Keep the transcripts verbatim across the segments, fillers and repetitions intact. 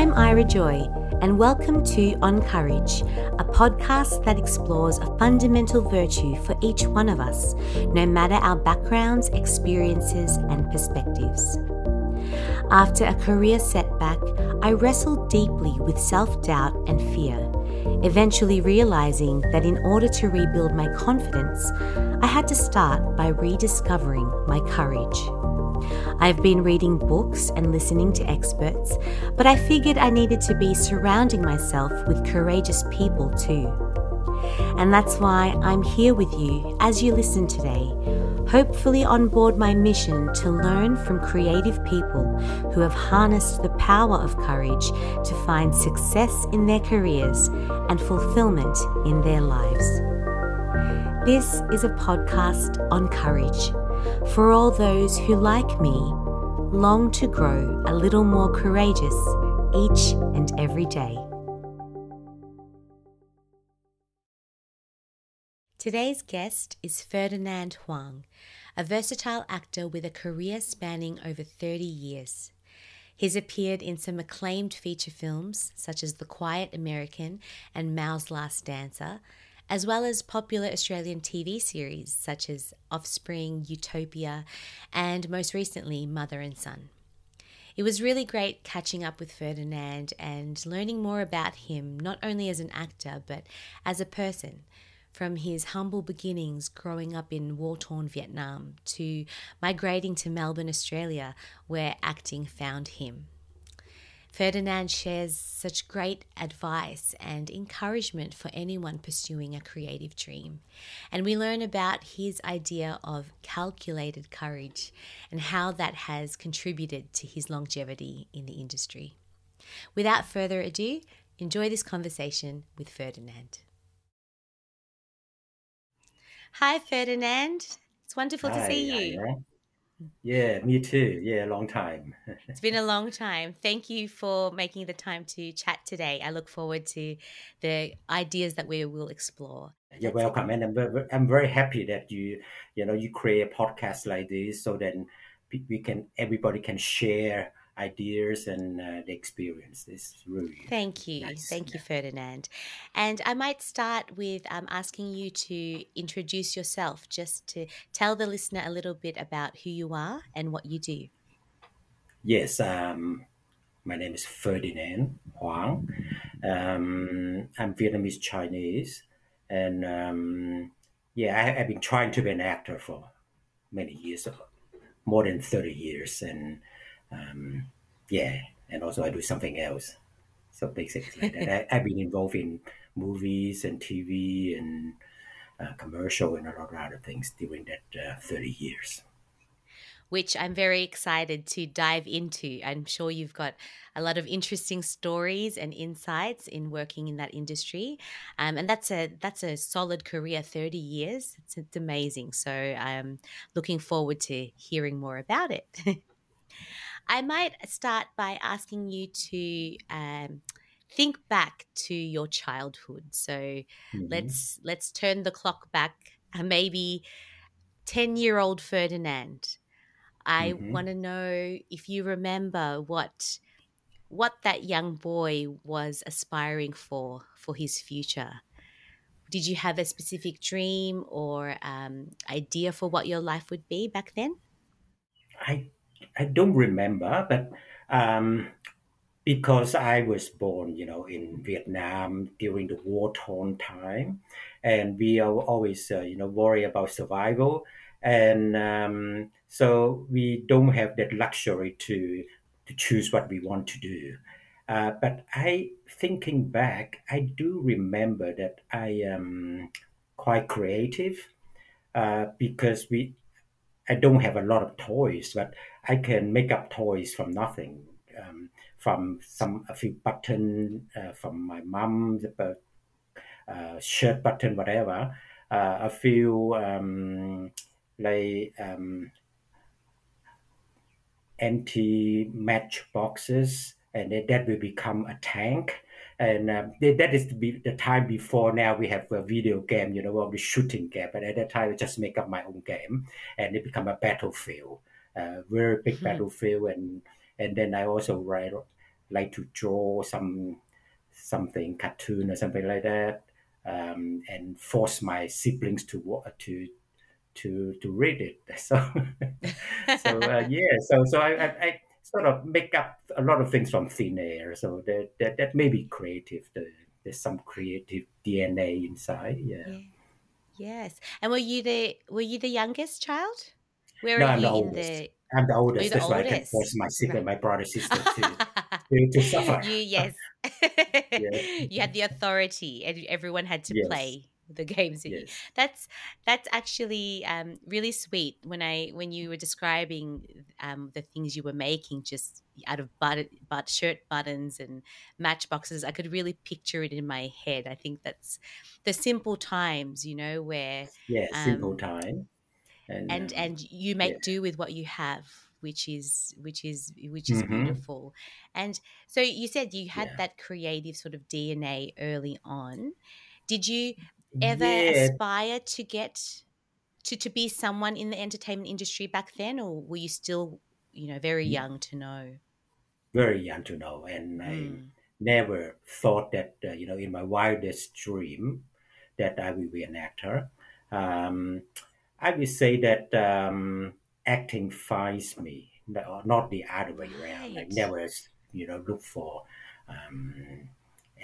I'm Ira Joy, and welcome to On Courage, a podcast that explores a fundamental virtue for each one of us, no matter our backgrounds, experiences, and perspectives. After a career setback, I wrestled deeply with self-doubt and fear, eventually realizing that in order to rebuild my confidence, I had to start by rediscovering my courage. I've been reading books and listening to experts, but I figured I needed to be surrounding myself with courageous people too. And that's why I'm here with you as you listen today, hopefully on board my mission to learn from creative people who have harnessed the power of courage to find success in their careers and fulfillment in their lives. This is a podcast on courage, for all those who, like me, long to grow a little more courageous each and every day. Today's guest is Ferdinand Hoang, a versatile actor with a career spanning over thirty years. He's appeared in some acclaimed feature films such as The Quiet American and Mao's Last Dancer, as well as popular Australian T V series such as Offspring, Utopia, and most recently, Mother and Son. It was really great catching up with Ferdinand and learning more about him, not only as an actor, but as a person, from his humble beginnings growing up in war-torn Vietnam to migrating to Melbourne, Australia, where acting found him. Ferdinand shares such great advice and encouragement for anyone pursuing a creative dream. And we learn about his idea of calculated courage and how that has contributed to his longevity in the industry. Without further ado, enjoy this conversation with Ferdinand. Hi, Ferdinand. It's wonderful Hi, to see you. Ira. Yeah, me too. Yeah, long time. It's been a long time. Thank you for making the time to chat today. I look forward to the ideas that we will explore. You're welcome, and I'm very, I'm very happy that you, you know, you create a podcast like this so that we can everybody can share ideas and uh, the experience. It's really thank you, nice. thank you, Ferdinand. And I might start with um, asking you to introduce yourself, just to tell the listener a little bit about who you are and what you do. Yes, um, my name is Ferdinand Hoang. Um, I'm Vietnamese Chinese, and um, yeah, I, I've been trying to be an actor for many years, more than thirty years, and Um, yeah, and also I do something else. So basically, like that. I, I've been involved in movies and T V and uh, commercial and a lot of other things during that uh, thirty years. Which I'm very excited to dive into. I'm sure you've got a lot of interesting stories and insights in working in that industry. Um, and that's a that's a solid career, thirty years. It's, it's amazing. So I'm looking forward to hearing more about it. I might start by asking you to um, think back to your childhood. So mm-hmm. let's let's turn the clock back. Uh, maybe ten-year-old Ferdinand. I mm-hmm. want to know if you remember what what that young boy was aspiring for for his future. Did you have a specific dream or um, idea for what your life would be back then? I. I don't remember, but um, because I was born, you know, in Vietnam during the war-torn time, and we are always, uh, you know, worry about survival, and um, so we don't have that luxury to to choose what we want to do. Uh, but I, thinking back, I do remember that I am quite creative uh, because we. I don't have a lot of toys, but I can make up toys from nothing, um, from some a few buttons uh, from my mom, the uh, shirt button, whatever. Uh, a few um, like um, empty matchboxes, and then that will become a tank. And um, that is the time before now we have a video game, you know, we'll be shooting game. But at that time, I just make up my own game and it become a battlefield, a uh, very big mm-hmm. battlefield. And and then I also write, like to draw some something cartoon or something like that, um, and force my siblings to to to to read it. So so uh, yeah, so so I, I, I sort of make up a lot of things from thin air. So that that, that may be creative. The, there's some creative D N A inside. Yeah. yeah. Yes. And were you the were you the youngest child? Where no, are I'm you the in oldest. the? I'm the oldest. The That's oldest? Why I can force my sister, right. my brother, sister to, to, to suffer. You, yes. yeah. You had the authority, and everyone had to yes. play the games. Yes. You. That's that's actually um, really sweet. When I when you were describing um, the things you were making, just out of but, but shirt buttons and matchboxes, I could really picture it in my head. I think that's the simple times, you know, where yeah, simple um, time. And and, um, and you make yeah. do with what you have, which is which is which is mm-hmm. beautiful. And so you said you had yeah. that creative sort of D N A early on. Did you ever yeah. aspire to get to, to be someone in the entertainment industry back then, or were you still, you know, very young to know? Very young to know, and mm. I never thought that uh, you know, in my wildest dream, that I will be an actor. Um, I would say that um, acting finds me, not the other way around. Right. I never, you know, look for um,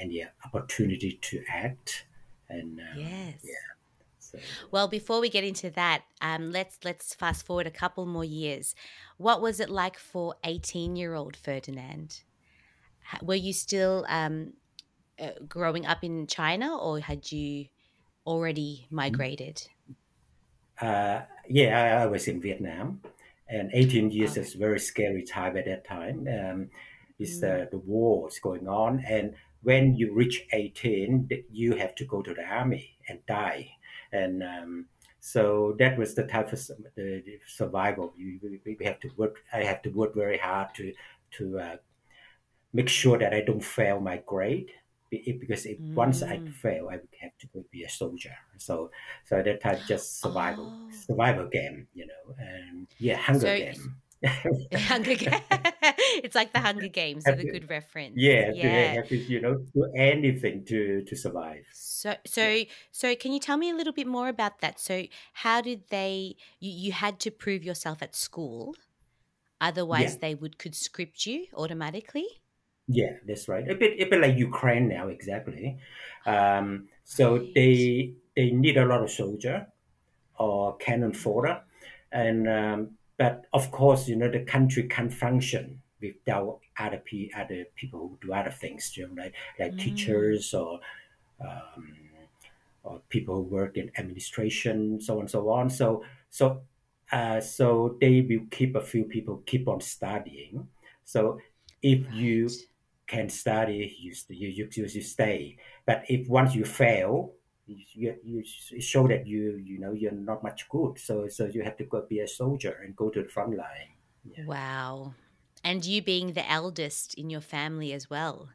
any opportunity to act. And um, yes, yeah. So, well, before we get into that, um, let's let's fast forward a couple more years. What was it like for eighteen-year-old Ferdinand? Were you still um, uh, growing up in China, or had you already migrated? Mm-hmm. Uh, yeah, I, I was in Vietnam, and eighteen years oh. is a very scary time at that time. Um, it's mm. uh, the war is going on, and when you reach eighteen, you have to go to the army and die. And um, so that was the type of the survival. You, we, we have to work. I have to work very hard to to uh, make sure that I don't fail my grade. Because if mm. once I fail, I would have to be a soldier. So, so that type just survival, oh. survival game, you know. And yeah, Hunger so, Game. Hunger Game. It's like the Hunger Games, so the good reference. Yeah, yeah. To, have to, you know, do anything to to survive. So, so, yeah. so, can you tell me a little bit more about that? So, how did they? You, you had to prove yourself at school, otherwise yeah. they would conscript you automatically. Yeah, that's right. A bit, a bit like Ukraine now, exactly. Um, so right. they they need a lot of soldier or cannon fodder, and um, but of course, you know, the country can't function without other pe- other people who do other things, you know, like like mm. teachers or um, or people who work in administration, so on, so on. So so uh, so they will keep a few people keep on studying. So if right. you can study, you you you, you stay. But if once you fail, you, you show that you you know you're not much good. So so you have to go be a soldier and go to the front line. Yeah. Wow, and you being the eldest in your family as well,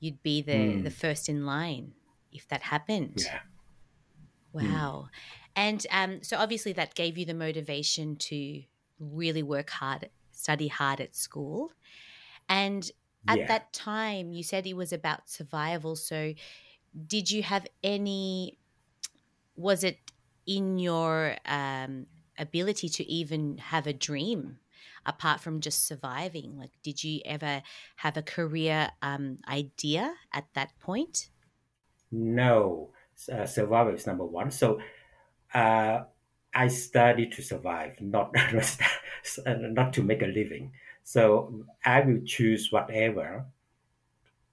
you'd be the, mm. the first in line if that happened. Yeah. Wow, mm. and um, so obviously that gave you the motivation to really work hard, study hard at school. And at yeah. that time, you said it was about survival. So did you have any, was it in your um, ability to even have a dream apart from just surviving? Like, did you ever have a career um, idea at that point? No, uh, survival is number one. So uh, I studied to survive, not not to make a living. So I will choose whatever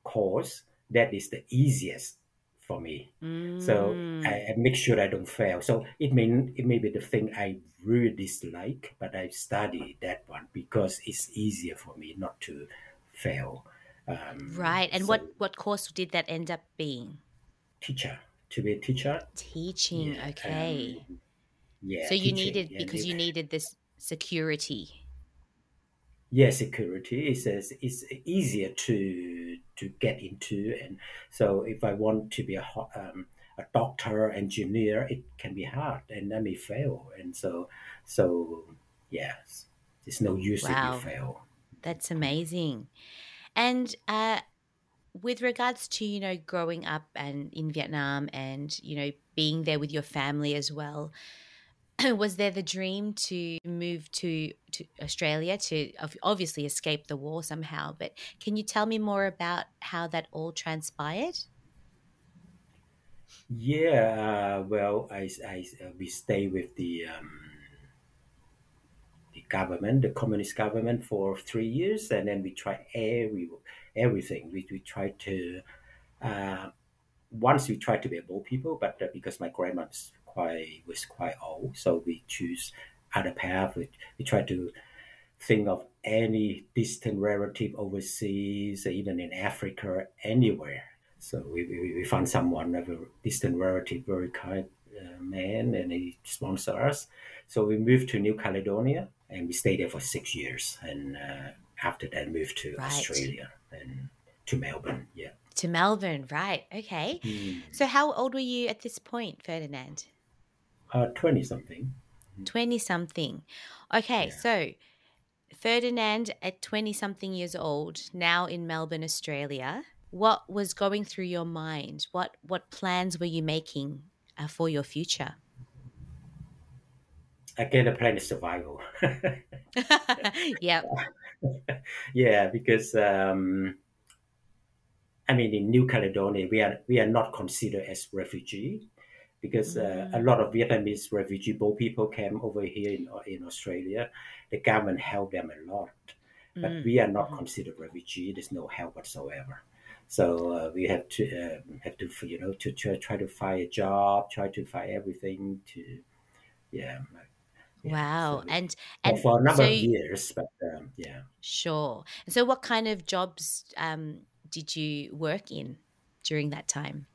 course that is the easiest for me. Mm. So I, I make sure I don't fail. So it may it may be the thing I really dislike, but I study that one because it's easier for me not to fail. Um, right. And so what, what course did that end up being? Teacher. To be a teacher. Teaching. Yeah. Okay. Um, yeah. So you teaching, needed yeah, because yeah. you needed this security. Yes, yeah, security is is easier to to get into, and so if I want to be a um, a doctor, engineer, it can be hard, and I may fail, and so so yes, yeah, it's no use wow. if you fail. That's amazing. And uh, with regards to, you know, growing up and in Vietnam and, you know, being there with your family as well, was there the dream to move to, to Australia to obviously escape the war somehow? But can you tell me more about how that all transpired? Yeah, uh, well, I, I, uh, we stay with the um, the government, the communist government, for three years, and then we try every everything. We we try to uh, once we try to be bold people, but uh, because my grandma was quite was quite old, so we choose other path. We, we try to think of any distant relative overseas, even in Africa, anywhere. So we, we, we found someone of a distant relative, very kind uh, man, and he sponsored us. So we moved to New Caledonia, and we stayed there for six years. And uh, after that, moved to right. Australia and to Melbourne. Yeah, to Melbourne, right? Okay. Mm. So how old were you at this point, Ferdinand? Uh, twenty something. Twenty something. Okay, yeah. So Ferdinand at twenty something years old, now in Melbourne, Australia. What was going through your mind? What what plans were you making uh, for your future? Again, the plan is survival. yeah. Yeah, because um, I mean, in New Caledonia, we are we are not considered as refugee because mm-hmm. uh, a lot of Vietnamese refugee boat people came over here in in Australia. The government helped them a lot, but mm-hmm. we are not considered refugee. There's no help whatsoever. So uh, we have to uh, have to you know to, to try to find a job, try to find everything to, yeah. yeah. Wow, so, and and for a number so, of years, but um, yeah. Sure. So, what kind of jobs um, did you work in during that time?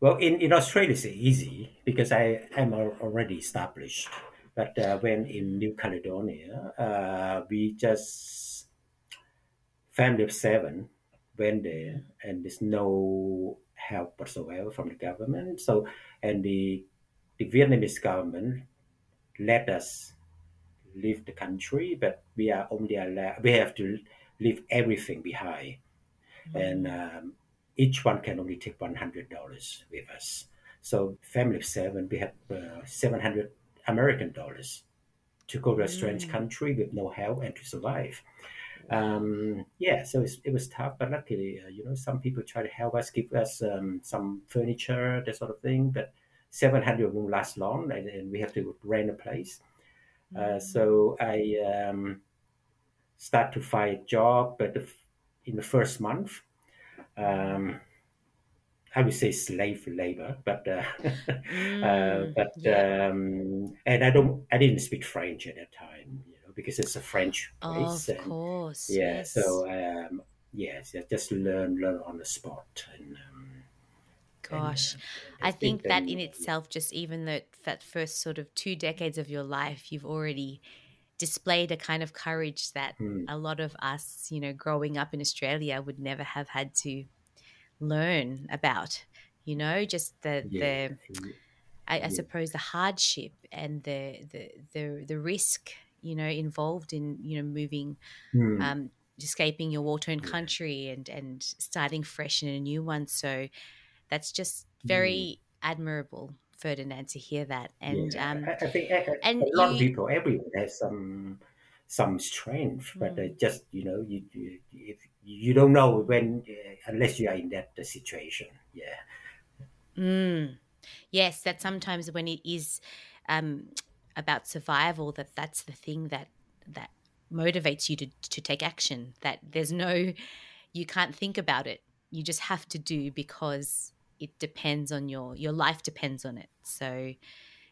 Well, in, in Australia, it's easy because I am already established. But uh, when in New Caledonia, uh, we just family of seven. Went there and there's no help whatsoever from the government. So, and the the Vietnamese government let us leave the country, but we are only allowed, we have to leave everything behind. Mm-hmm. And um, each one can only take one hundred dollars with us. So, family of seven, we have uh, seven hundred American dollars to go to a strange mm-hmm. country with no help and to survive. Um, yeah, so it's, it was tough, but luckily, uh, you know, some people try to help us, give us um, some furniture, that sort of thing. But seven hundred won't last long, and, and we have to rent a place. Uh, mm-hmm. So I um, start to find a job, but the, in the first month, um, I would say slave labor, but uh, mm, uh, but yeah. um, and I don't, I didn't speak French at that time. Yeah. Because it's a French place. Oh, of and, course. Yeah. Yes. So, um, yes, yeah, just learn, learn on the spot. And, um, Gosh, and, uh, I think that then, in itself, just even the, that first sort of two decades of your life, you've already displayed a kind of courage that hmm. a lot of us, you know, growing up in Australia would never have had to learn about, you know, just the, yeah. the I, I yeah. suppose, the hardship and the the the, the risk you know, involved in, you know, moving, mm. um, escaping your war-torn yeah. country and, and starting fresh in a new one. So that's just very mm. admirable, Ferdinand, to hear that. And yeah. um, I, I think I, I, and a lot you, of people, everyone has some some strength, mm. but uh, just, you know, you, you if you don't know when, uh, unless you are in that uh, situation. Yeah. Mm. Yes, that sometimes when it is... Um, about survival, that that's the thing that that motivates you to to take action, that there's no, you can't think about it. You just have to do because it depends on your, your life depends on it. So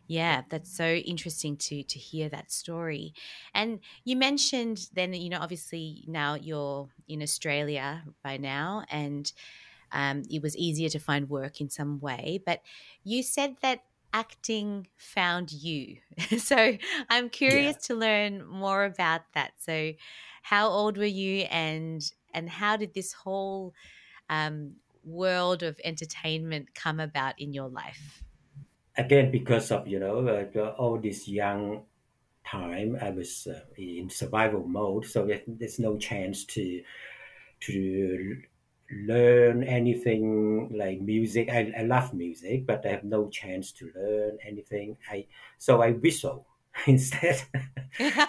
yeah, that's so interesting to to hear that story. And you mentioned then, you know, obviously now you're in Australia by now and um, it was easier to find work in some way, but you said that acting found you. So I'm curious yeah. to learn more about that. So how old were you and and how did this whole um, world of entertainment come about in your life? Again, because of, you know, uh, the, all this young time, I was uh, in survival mode. So there's no chance to to learn anything like music. I, I love music, but I have no chance to learn anything. I so I whistle instead.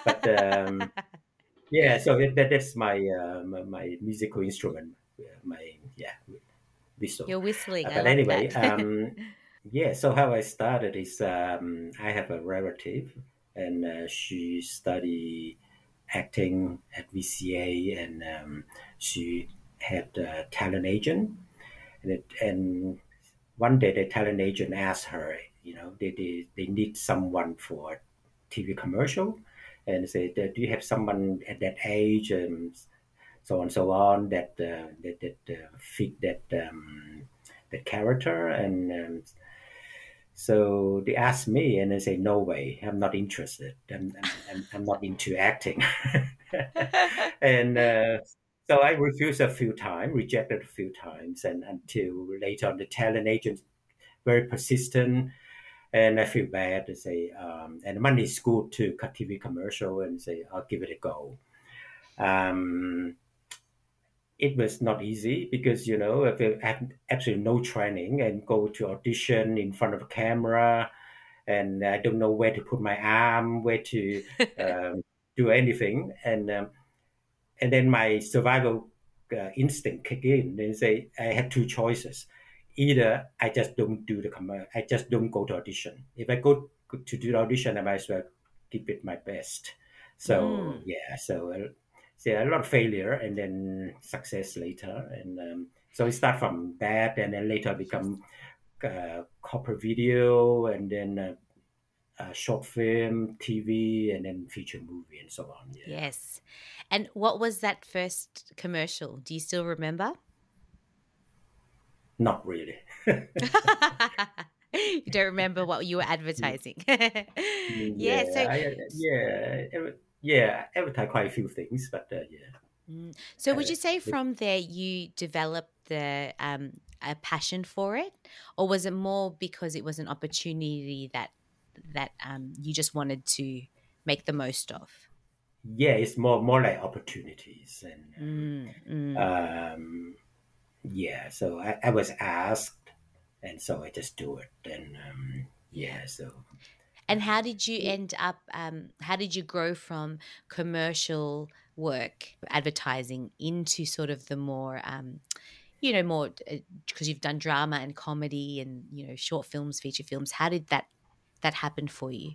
But um, yeah, so that, that's my uh, my, my musical instrument. My yeah, whistle. You're whistling. Uh, but I anyway, um, yeah. So how I started is um, I have a relative, and uh, she studied acting at V C A, and um, she had a talent agent, and it, and one day the talent agent asked her, you know, they they, they need someone for a T V commercial, and said, do you have someone at that age and so on so on that uh, that that uh, fit that um, that character? And um, so they asked me, and I say, no way, I'm not interested. I'm I'm, I'm, I'm not into acting, and. Uh, So I refused a few times, rejected a few times, and until later on the talent agent, very persistent, and I feel bad to say, um, and money is good to cut T V commercial and say, I'll give it a go. Um, it was not easy because, you know, I have absolutely no training and go to audition in front of a camera, and I don't know where to put my arm, where to um, do anything. And... Um, And then my survival uh, instinct kick in and say, I had two choices. Either I just don't do the commercial, I just don't go to audition. If I go to do the audition, I might as well give it my best. So, mm. yeah, so, uh, so a lot of failure and then success later. And um, so I start from that, and then later I become uh, corporate video, and then uh, Uh, short film, T V, and then feature movie and so on. Yeah. Yes. And what was that first commercial? Do you still remember? Not really. You don't remember what you were advertising. yeah, yeah, so... I, yeah, yeah, advertised quite a few things, but uh, yeah. Mm. So would uh, you say from there you developed the... Um, a passion for it? Or was it more because it was an opportunity that that um, you just wanted to make the most of? Yeah, it's more more like opportunities. And mm, mm. Um, yeah, so I, I was asked, and so I just do it. And um, yeah, so. And how did you end up, um, how did you grow from commercial work, advertising, into sort of the more, um, you know, more, because you've done drama and comedy and, you know, short films, feature films, how did that that happened for you?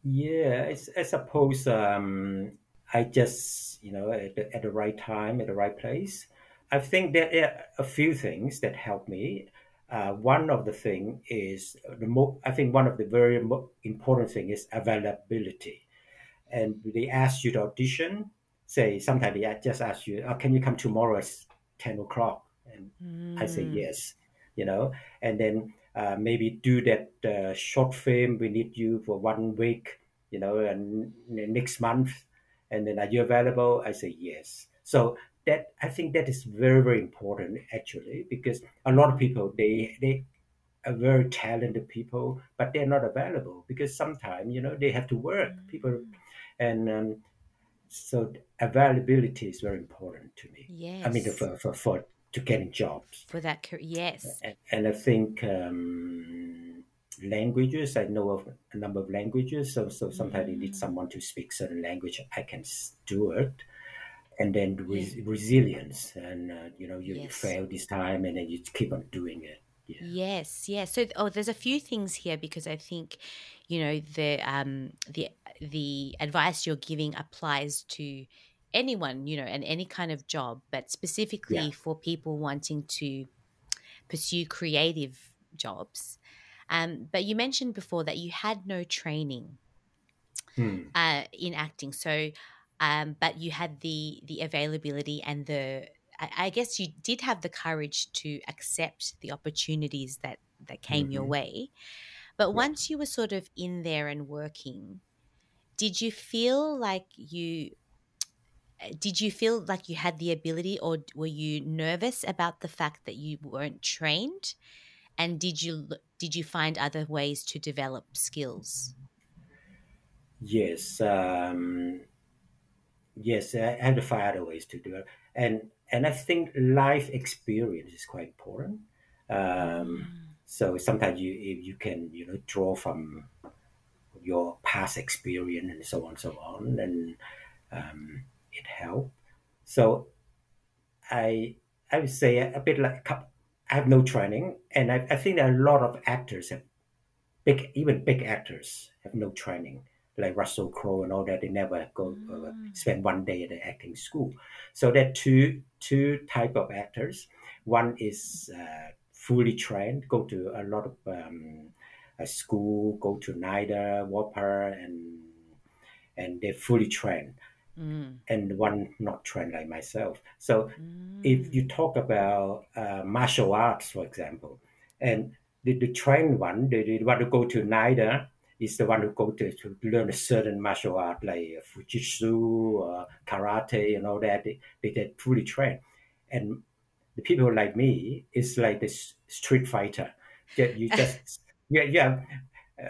Yeah, I, I suppose um, I just, you know, at the, at the right time, at the right place. I think there are a few things that helped me. Uh, one of the thing is, the mo- I think one of the very mo- important thing is availability. And they ask you to audition, say, sometimes they just ask you, oh, can you come tomorrow at ten o'clock? And mm. I say yes, you know, and then Uh, maybe do that uh, short film. We need you for one week, you know, and next month. And then, are you available? I say yes. So that, I think that is very, very important actually, because a lot of people, they they are very talented people, but they're not available because sometimes, you know, they have to work. People, and um, so availability is very important to me. Yes, I mean for for for. to getting jobs. For that career, yes. And, and I think um, languages, I know of a number of languages, so so sometimes mm. you need someone to speak certain language, I can do it. And then re- yeah. resilience, and uh, you know, you, yes. you fail this time and then you keep on doing it. Yeah. Yes, yes. So, oh, there's a few things here because I think, you know, the um, the the advice you're giving applies to anyone, you know, and any kind of job, but specifically yeah. for people wanting to pursue creative jobs. Um, but you mentioned before that you had no training hmm. uh, in acting. So, um, but you had the the availability and the, I, I guess you did have the courage to accept the opportunities that, that came mm-hmm. your way. But yeah. once you were sort of in there and working, did you feel like you... Did you feel like you had the ability, or were you nervous about the fact that you weren't trained? And did you did you find other ways to develop skills? Yes, um, yes, I had to find other ways to do it. And and I think life experience is quite important. Um, so sometimes you you can, you know, draw from your past experience and so on, so on, and um, it helps. So I I would say a bit like I have no training, and I, I think that a lot of actors have big, even big actors have no training, like Russell Crowe and all that. They never go uh, spend one day at an acting school. So there are two two type of actors. One is uh, fully trained, go to a lot of um, a school, go to NIDA, Warpath, and and they're fully trained. Mm. And one not trained like myself. So mm. if you talk about uh, martial arts, for example, and the, the trained one, the, the one who go to NIDA is the one who go to, to learn a certain martial art like Fujitsu or karate and all that. They, they get fully trained. And the people like me is like this street fighter. You just, yeah, yeah.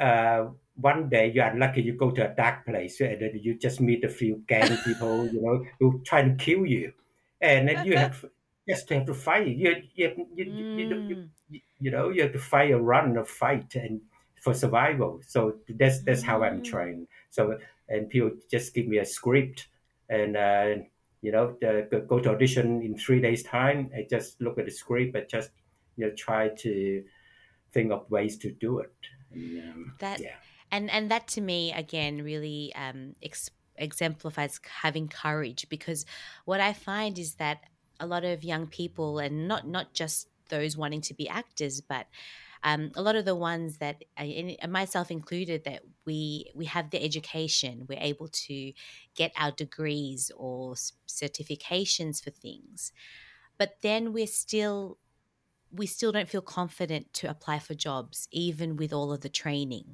Uh, One day you are lucky, you go to a dark place and then you just meet a few gang people, you know, who try to kill you, and then you have just have to fight. You you you, mm. you, you you know you have to fight a run, a fight, and for survival. So that's that's how I'm trained. So and people just give me a script, and uh, you know the, go to audition in three days' time. I just look at the script. I just you know try to think of ways to do it. And, um, that yeah. And and that to me, again, really um, ex- exemplifies having courage, because what I find is that a lot of young people, and not, not just those wanting to be actors, but um, a lot of the ones that, I, myself included, that we, we have the education, we're able to get our degrees or certifications for things, but then we're still... we still don't feel confident to apply for jobs, even with all of the training.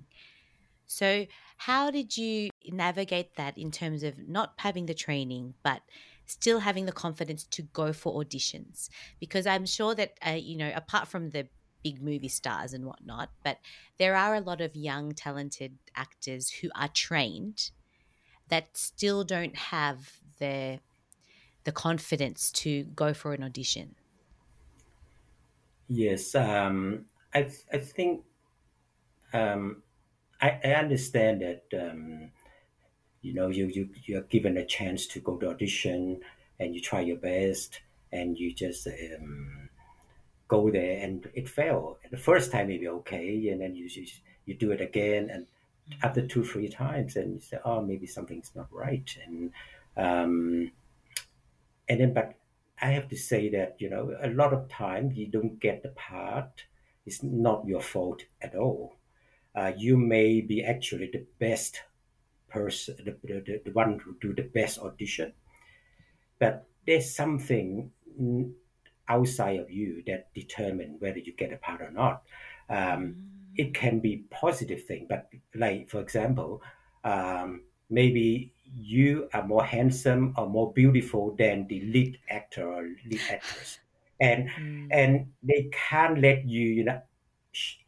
So how did you navigate that in terms of not having the training, but still having the confidence to go for auditions? Because I'm sure that, uh, you know, apart from the big movie stars and whatnot, but there are a lot of young, talented actors who are trained that still don't have the, the confidence to go for an audition. Yes, um, I I think um, I, I understand that um, you know you you you're given a chance to go to audition and you try your best and you just um, go there and it failed. The first time it will be okay, and then you you, you do it again and mm-hmm. after two three times and you say, oh, maybe something's not right, and um, and then but. I have to say that, you know, a lot of time you don't get the part. It's not your fault at all. Uh, you may be actually the best person, the, the, the one who do the best audition, but there's something outside of you that determines whether you get a part or not. Um, it can be positive thing, but like, for example, um, maybe you are more handsome or more beautiful than the lead actor or lead actress, and mm. and they can't let you you know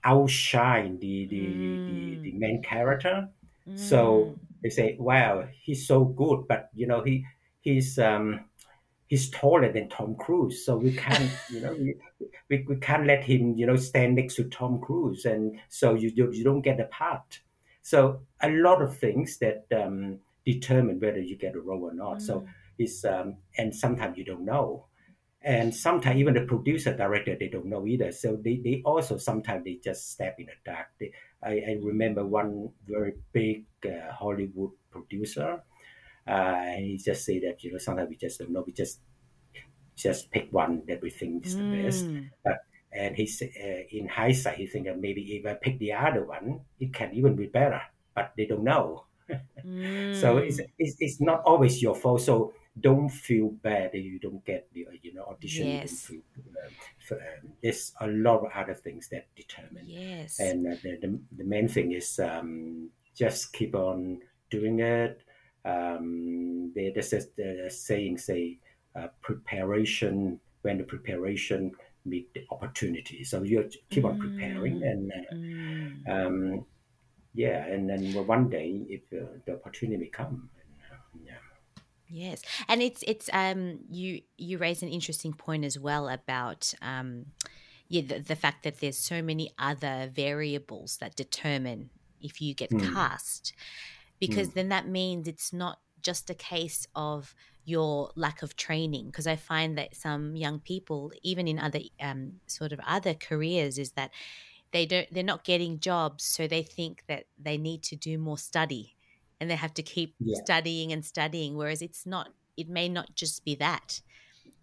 outshine the the, mm. the, the main character. Mm. So they say, "Wow, he's so good, but you know he he's um he's taller than Tom Cruise, so we can't you know we, we we can't let him you know stand next to Tom Cruise, and so you you, you don't get the part." So a lot of things that. Um, determine whether you get a role or not. Mm. So it's um, and sometimes you don't know, and sometimes even the producer, director, they don't know either. So they, they also sometimes they just step in the dark. They, I, I remember one very big uh, Hollywood producer, uh, and he just said that you know sometimes we just don't know. We just just pick one that we think is the mm. best. But and he uh, in hindsight he think that maybe if I pick the other one, it can even be better. But they don't know. mm. So it's, it's it's not always your fault. So don't feel bad that you don't get the you know audition. Yes. Feel, uh, for, um, there's a lot of other things that determine. Yes. And uh, the, the the main thing is um, just keep on doing it. Um, they, there's a, a saying say uh, preparation when the preparation meet the opportunity. So you keep mm. on preparing and. Uh, mm. um, Yeah, and then one day, if uh, the opportunity comes, yeah. Yes, and it's it's um you you raise an interesting point as well about um yeah the, the fact that there's so many other variables that determine if you get mm. cast, because mm. then that means it's not just a case of your lack of training, because I find that some young people, even in other um sort of other careers, is that they don't they're not getting jobs, so they think that they need to do more study and they have to keep yeah. studying and studying, whereas it's not it may not just be that,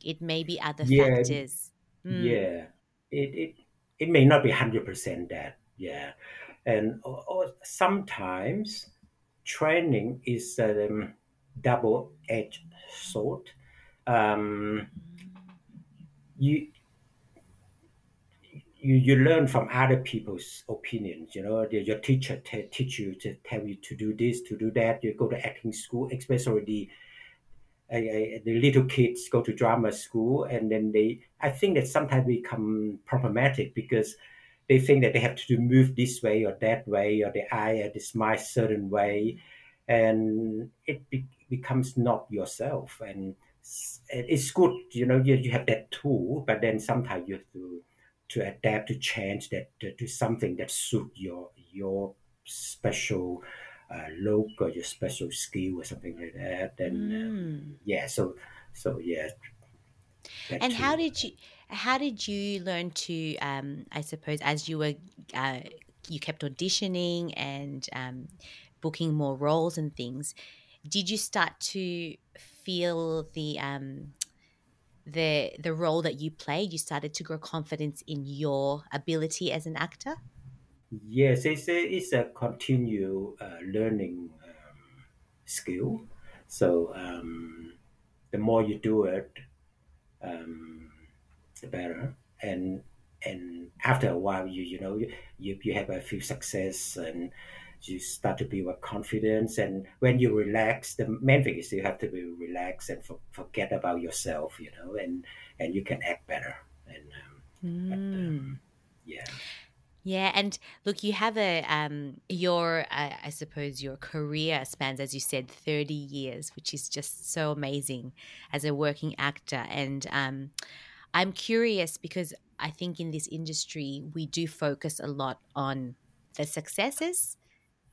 it may be other yeah, factors mm. yeah it it it may not be one hundred percent that yeah and or, or sometimes training is a um, double-edged sword. Um, you, you you learn from other people's opinions. You know, your teacher t- teach you to tell you to do this, to do that. You go to acting school, especially the uh, the little kids go to drama school, and then they. I think that sometimes become problematic because they think that they have to move this way or that way, or the eye or the smile certain way, and it be- becomes not yourself. And it's good, you know, you, you have that tool, but then sometimes you have to to adapt, to change that to, to something that suits your your special uh, look or your special skill or something like that. And mm. uh, yeah, so so yeah. And too. how did you? How did you learn to, um, I suppose, as you were, uh, you kept auditioning and um, booking more roles and things, did you start to feel the um, the the role that you played, you started to grow confidence in your ability as an actor? Yes, it's a, it's a continual uh, learning um, skill. So um, the more you do it, um, the better, and and after a while you you know you you have a few success and you start to build up confidence. And when you relax, the main thing is you have to be relaxed and for, forget about yourself, you know, and and you can act better. And um, mm. but, um, yeah yeah and look, you have a um your uh, I suppose your career spans, as you said, thirty years, which is just so amazing as a working actor. And um I'm curious because I think in this industry we do focus a lot on the successes,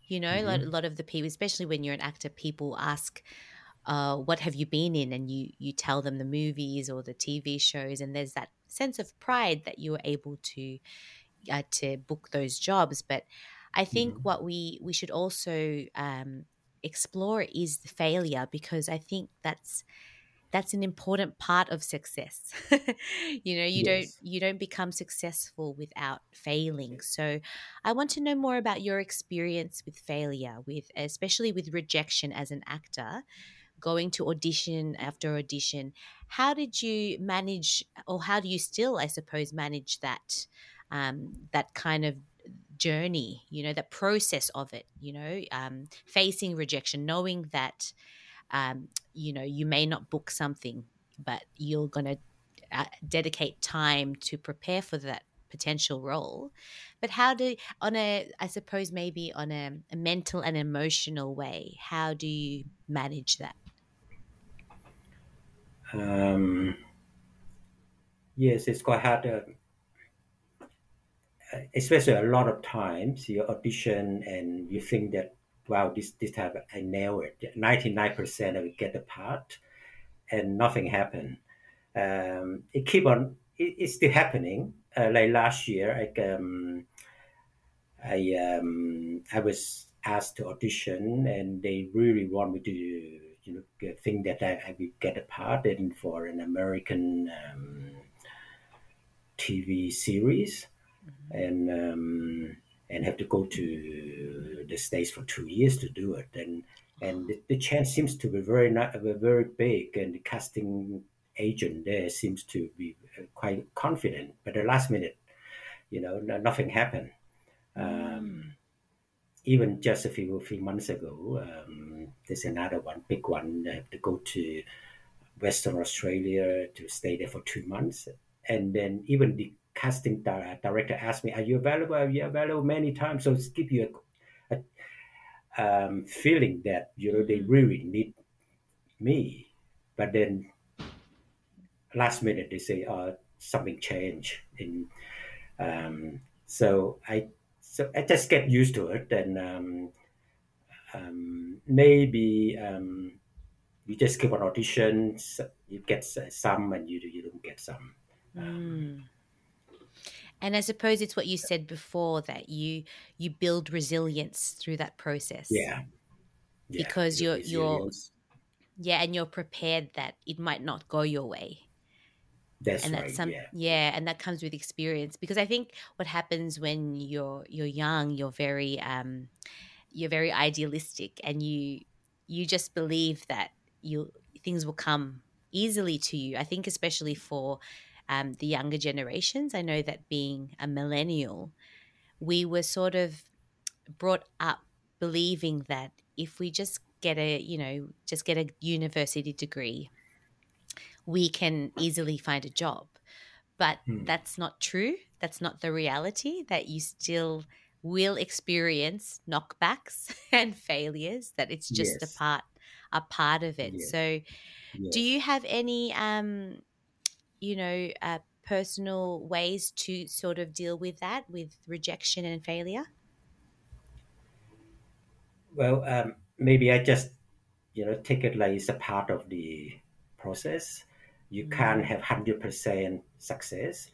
you know, mm-hmm. a lot of the people, especially when you're an actor, people ask, uh, what have you been in? And you, you tell them the movies or the T V shows, and there's that sense of pride that you were able to uh, to book those jobs. But I think mm-hmm. what we, we should also um, explore is the failure, because I think that's – that's an important part of success. you know, you yes. don't you don't become successful without failing. So I want to know more about your experience with failure, with especially with rejection as an actor, going to audition after audition. How did you manage, or how do you still, I suppose, manage that um, that kind of journey, you know, that process of it, you know, um, facing rejection, knowing that, um, you know, you may not book something, but you're going to uh, dedicate time to prepare for that potential role. But how do, on a, I suppose maybe on a, a mental and emotional way, how do you manage that? Um, yes, it's quite hard, to, especially a lot of times you audition and you think that, wow, this, this time I nailed it. ninety-nine percent of it get the part, and nothing happened. Um, it keep on, it, it's still happening. Uh, like last year, I, um, I, um, I was asked to audition, and they really want me to, you know, think that I, I will get a part in for an American um, T V series, mm-hmm. and um, and have to go to the States for two years to do it, and and the, the chance seems to be very not very big, and the casting agent there seems to be quite confident. But the last minute, you know, nothing happened. Um, even just a few few months ago, um, there's another one, big one. I have to go to Western Australia to stay there for two months, and then even the casting director asked me, are you available? Are you available many times? So it's give you a, a um, feeling that, you know, they really need me. But then last minute, they say, oh, something changed. In, um, so I so I just get used to it. And um, um, maybe um, you just give an audition, you get some and you, you don't get some. Um, mm. And I suppose it's what you said before, that you you build resilience through that process. Yeah. yeah. Because you're you're yeah, and you're prepared that it might not go your way. That's and right. That's some, yeah. yeah, and that comes with experience, because I think what happens when you're you're young, you're very um you're very idealistic, and you you just believe that you things will come easily to you. I think especially for Um, the younger generations. I know that being a millennial, we were sort of brought up believing that if we just get a, you know, just get a university degree, we can easily find a job. But hmm. that's not true. That's not the reality, that you still will experience knockbacks and failures, that it's just yes. a part, a part of it. Yes. So yes. do you have any... Um, you know, uh, personal ways to sort of deal with that, with rejection and failure? Well, um, maybe I just, you know, take it like it's a part of the process. You mm-hmm. can't have one hundred percent success,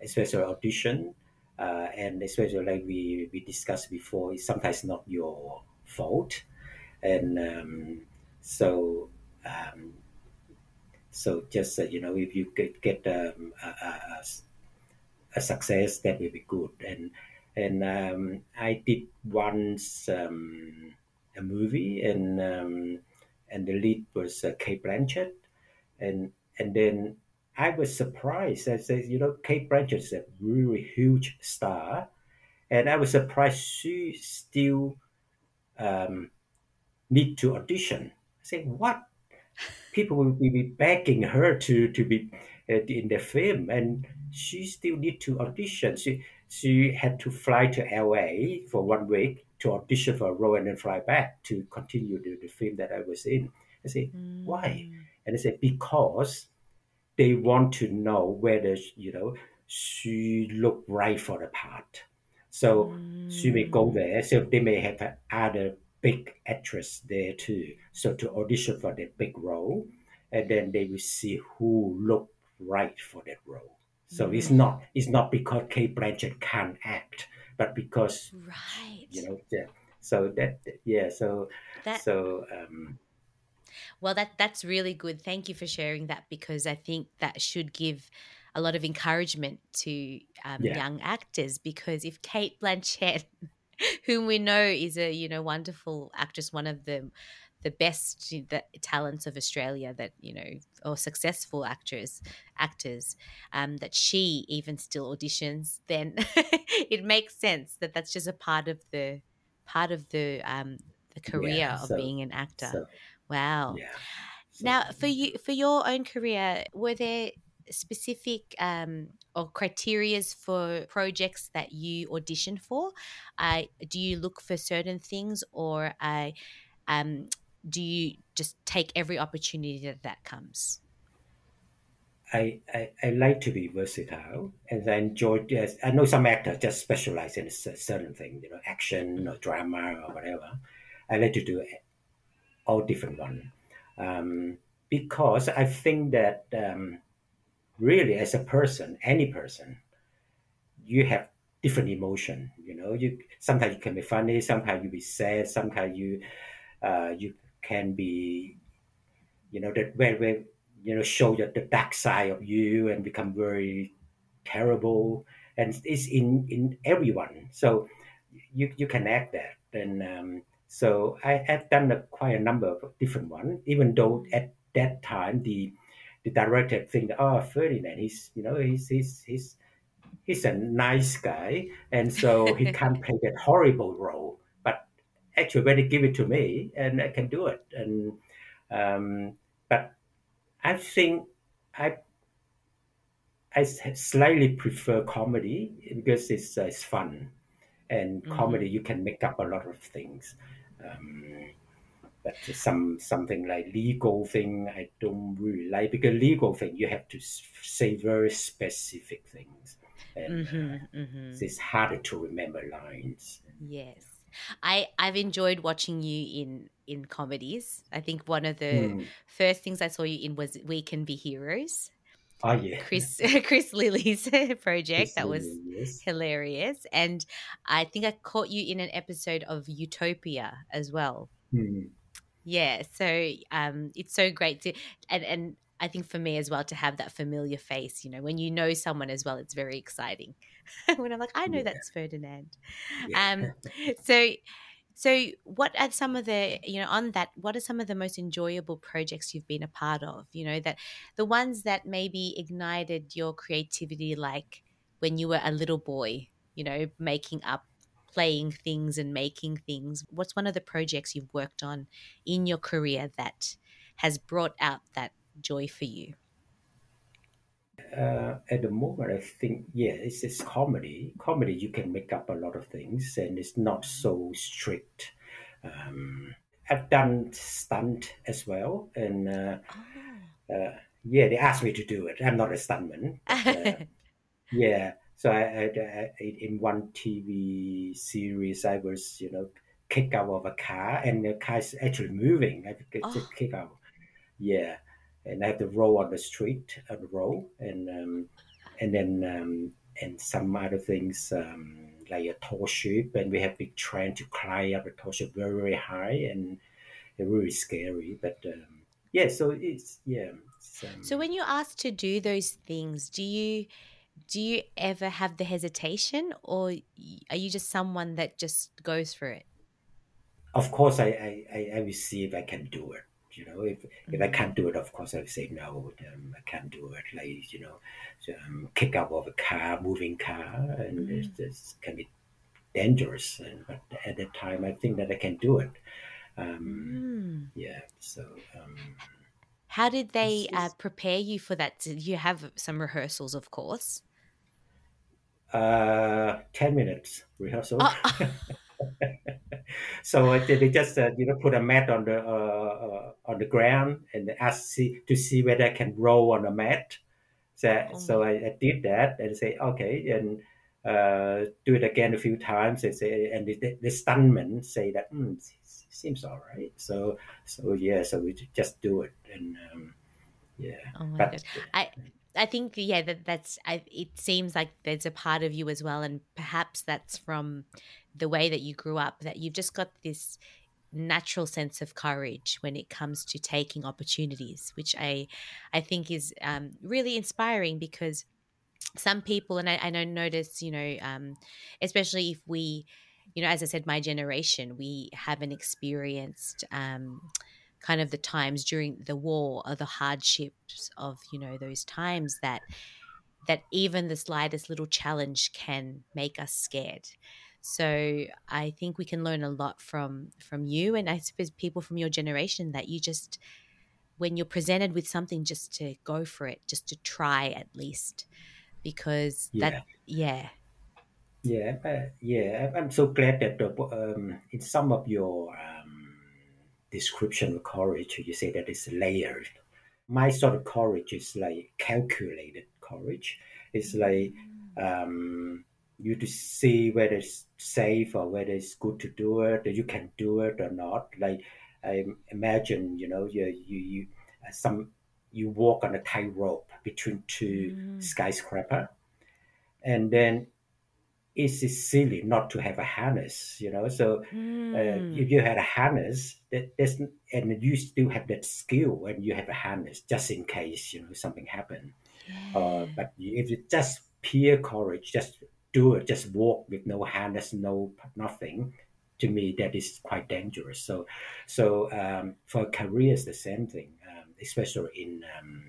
especially audition, uh, and especially like we, we discussed before, it's sometimes not your fault. And um, so... Um, So just, uh, you know, if you could get um, a, a, a success, that will be good. And and um, I did once um, a movie, and um, and the lead was uh, Cate Blanchett. And and then I was surprised. I said, you know, Cate Blanchett is a really huge star. And I was surprised she still um, need to audition. I said, what? People will be begging her to to be uh, in the film, and she still need to audition. She she had to fly to L A for one week to audition for a role, and then fly back to continue the, the film that I was in. I said, mm. why? And I said, because they want to know whether, you know, she looked right for the part. So mm. she may go there. So they may have other big actress there too, so to audition for that big role, and then they will see who look right for that role. So mm. it's not it's not because Cate Blanchett can't act, but because right, you know, yeah. So that yeah, so that, so um. Well, that that's really good. Thank you for sharing that, because I think that should give a lot of encouragement to um, yeah. young actors, because if Cate Blanchett, whom we know is a, you know, wonderful actress, one of the the best the talents of Australia, that, you know, or successful actress, actors, um, that she even still auditions, then it makes sense that that's just a part of the part of the um, the career yeah, so, of being an actor. So, wow. Yeah, so, now, for you, for your own career, were there specific um, or criterias for projects that you audition for? Uh, do you look for certain things, or uh, um, do you just take every opportunity that, that comes? I, I, I like to be versatile, and I enjoy, yes, I know some actors just specialize in a certain thing, you know, action or drama or whatever. I like to do all different ones, um, because I think that um, really, as a person, any person, you have different emotion. You know, you sometimes you can be funny, sometimes you be sad, sometimes you, uh, you can be, you know, that where where you know show the, the dark side of you and become very terrible, and it's in, in everyone. So you you can act that, and um, so I have done a, quite a number of different ones. Even though at that time the The director think, oh, Ferdinand, he's you know he's he's he's he's a nice guy, and so he can't play that horrible role. But actually, when they give it to me, and I can do it. And um, but I think I I slightly prefer comedy, because it's uh, it's fun, and mm-hmm. comedy you can make up a lot of things. Um, But some something like legal thing, I don't really like, because legal thing, you have to say very specific things. And mm-hmm, uh, mm-hmm. it's harder to remember lines. Yes. I, I've enjoyed watching you in, in comedies. I think one of the mm. first things I saw you in was We Can Be Heroes. Oh, yeah. Chris Chris Lilly's project. Chris that was Lilly, yes. hilarious. And I think I caught you in an episode of Utopia as well. Mm. Yeah, so um, it's so great to and, and I think for me as well to have that familiar face, you know, when you know someone as well, it's very exciting. When I'm like, I know yeah. that's Ferdinand. Yeah. Um, so so what are some of the, you know, on that, what are some of the most enjoyable projects you've been a part of? You know, that the ones that maybe ignited your creativity, like when you were a little boy, you know, making up, playing things and making things. What's one of the projects you've worked on in your career that has brought out that joy for you? Uh, at the moment, I think, yeah, it's, it's comedy. Comedy, you can make up a lot of things and it's not so strict. Um, I've done stunt as well. And uh, oh. uh, yeah, they asked me to do it. I'm not a stuntman. But, uh, yeah. So I, I, I, in one T V series, I was, you know, kicked out of a car and the car is actually moving. I get oh. kicked out. Yeah. And I have to roll on the street, on the roll, and um, and then um, and some other things um, like a tall ship, and we have been trying to climb up a tall ship very, very high, and it's really scary. But um, yeah, so it's yeah. It's, um, so when you're asked to do those things, do you do you ever have the hesitation, or are you just someone that just goes for it? Of course, I I, I will see if I can do it. You know, if if I can't do it, of course, I would say no. Um, I can't do it. Like, you know, um, kick out of a car, moving car, and mm. it, it can be dangerous. And but at that time, I think that I can do it. Um, mm. Yeah. So, um, how did they uh, prepare you for that? Did you have some rehearsals, of course? Uh, ten minutes rehearsal. Oh, oh. So uh, they just uh, you know put a mat on the uh, uh, on the ground and ask see, to see whether I can roll on the mat. So oh. so I, I did that and say okay and uh, do it again a few times. And say and the, the stuntman say that mm, seems all right. So so yeah, so we just do it and um, yeah. Oh my but, God. I I think yeah that that's I, it seems like there's a part of you as well, and perhaps that's from the way that you grew up, that you've just got this natural sense of courage when it comes to taking opportunities, which I I think is um, really inspiring, because some people, and I, I don't notice, you know, um, especially if we, you know, as I said, my generation, we haven't experienced um, kind of the times during the war or the hardships of, you know, those times that that even the slightest little challenge can make us scared. So I think we can learn a lot from from you, and I suppose people from your generation, that you just, when you're presented with something, just to go for it, just to try at least, because yeah. that, yeah. Yeah, uh, yeah. I'm so glad that the, um, in some of your um, description of courage, you say that it's layered. My sort of courage is like calculated courage. It's like... Um, you to see whether it's safe or whether it's good to do it, or you can do it or not. Like I imagine, you know, you you, you some you walk on a tightrope between two mm. skyscraper, and then it's silly not to have a harness, you know. So mm. uh, if you had a harness, that there's and you still have that skill, and you have a harness just in case, you know, something happened. Yeah. Uh, but if it's just pure courage, just do it, just walk with no harness, no nothing. To me, that is quite dangerous. So, so um, for careers, the same thing, um, especially in um,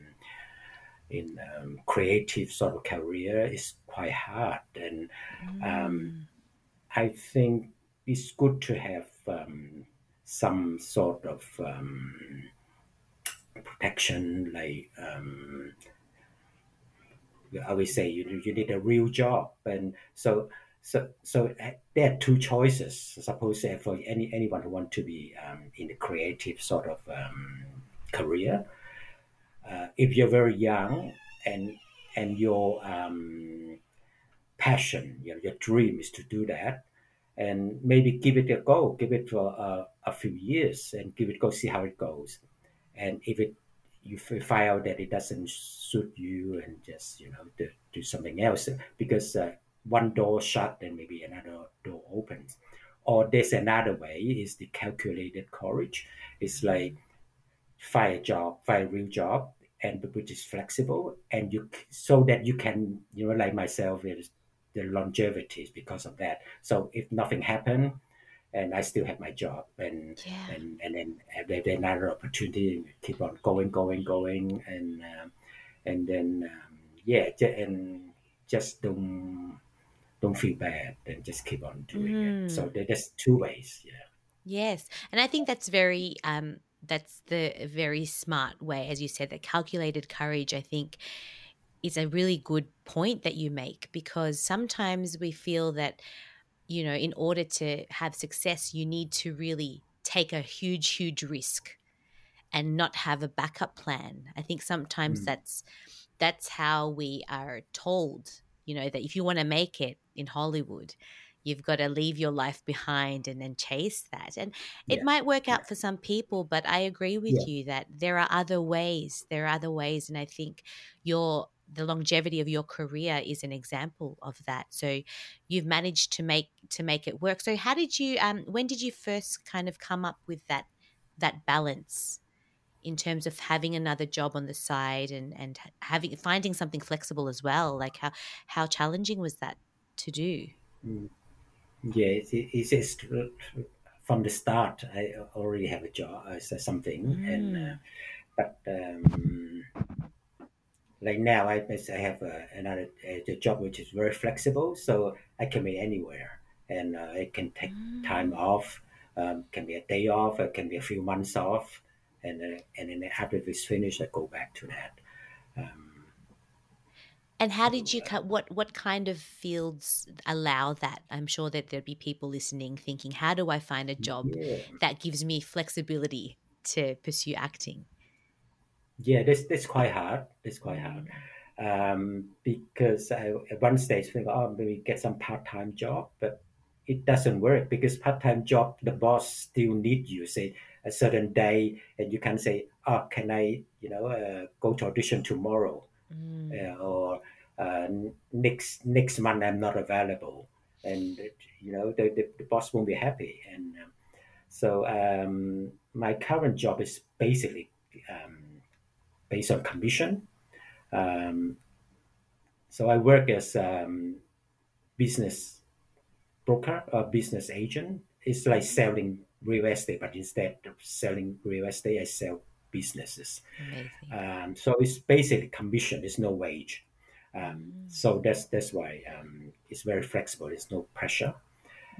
in um, creative sort of career, is quite hard. And um, mm. I think it's good to have um, some sort of um, protection, like. Um, I always say you you need a real job, and so So, so there are two choices, I suppose, uh, for any anyone who wants to be um, in the creative sort of um, career. Uh, if you're very young and and your um, passion, you know, your dream is to do that, and maybe give it a go, give it for a, a few years, and give it a go, see how it goes. And if it you find out that it doesn't suit you, and just you know do, do something else, because uh, one door shut and maybe another door opens. Or there's another way, is the calculated courage. It's like find a job, find a real job, and which is flexible, and you so that you can, you know, like myself, is the longevity is because of that. So if nothing happened, and I still have my job, and yeah. and and then there's another opportunity, keep on going, going, going, and um, and then um, yeah, and just don't. Don't feel bad, and just keep on doing mm. it. So there's two ways, yeah. Yes, and I think that's very, um, that's the very smart way, as you said, that calculated courage, I think, is a really good point that you make, because sometimes we feel that, you know, in order to have success, you need to really take a huge, huge risk and not have a backup plan. I think sometimes mm. that's that's how we are told, you know, that if you want to make it in Hollywood, you've got to leave your life behind and then chase that. And it yeah. might work out yeah. for some people, but I agree with yeah. you that there are other ways. There are other ways. And I think your the longevity of your career is an example of that. So you've managed to make to make it work. So how did you um, when did you first kind of come up with that that balance in terms of having another job on the side and, and having finding something flexible as well? Like how, how challenging was that to do? Mm. Yeah, it's, it's, it's from the start, I already have a job or something. Mm. and uh, But um, like now I, I have a, another a job which is very flexible, so I can be anywhere, and uh, I can take mm. time off, um, can be a day off, it can be a few months off. And uh, and then after it's finished, I go back to that. Um, and how did you? What what kind of fields allow that? I'm sure that there'd be people listening thinking, "How do I find a job yeah. that gives me flexibility to pursue acting?" Yeah, that's that's quite hard. That's quite hard um, because I, at one stage, think, "Oh, maybe get some part-time job," but it doesn't work, because part-time job, the boss still need you. Say a certain day, and you can say, "Oh, can I, you know, uh, go to audition tomorrow, mm. uh, or uh, next next month I'm not available," and you know the, the, the boss won't be happy. And um, so um, my current job is basically um, based on commission. Um, so I work as a um, business broker or business agent. It's like selling real estate, but instead of selling real estate, I sell businesses. Um, so it's basically commission. It's no wage. Um, mm. So that's that's why um, it's very flexible. It's no pressure,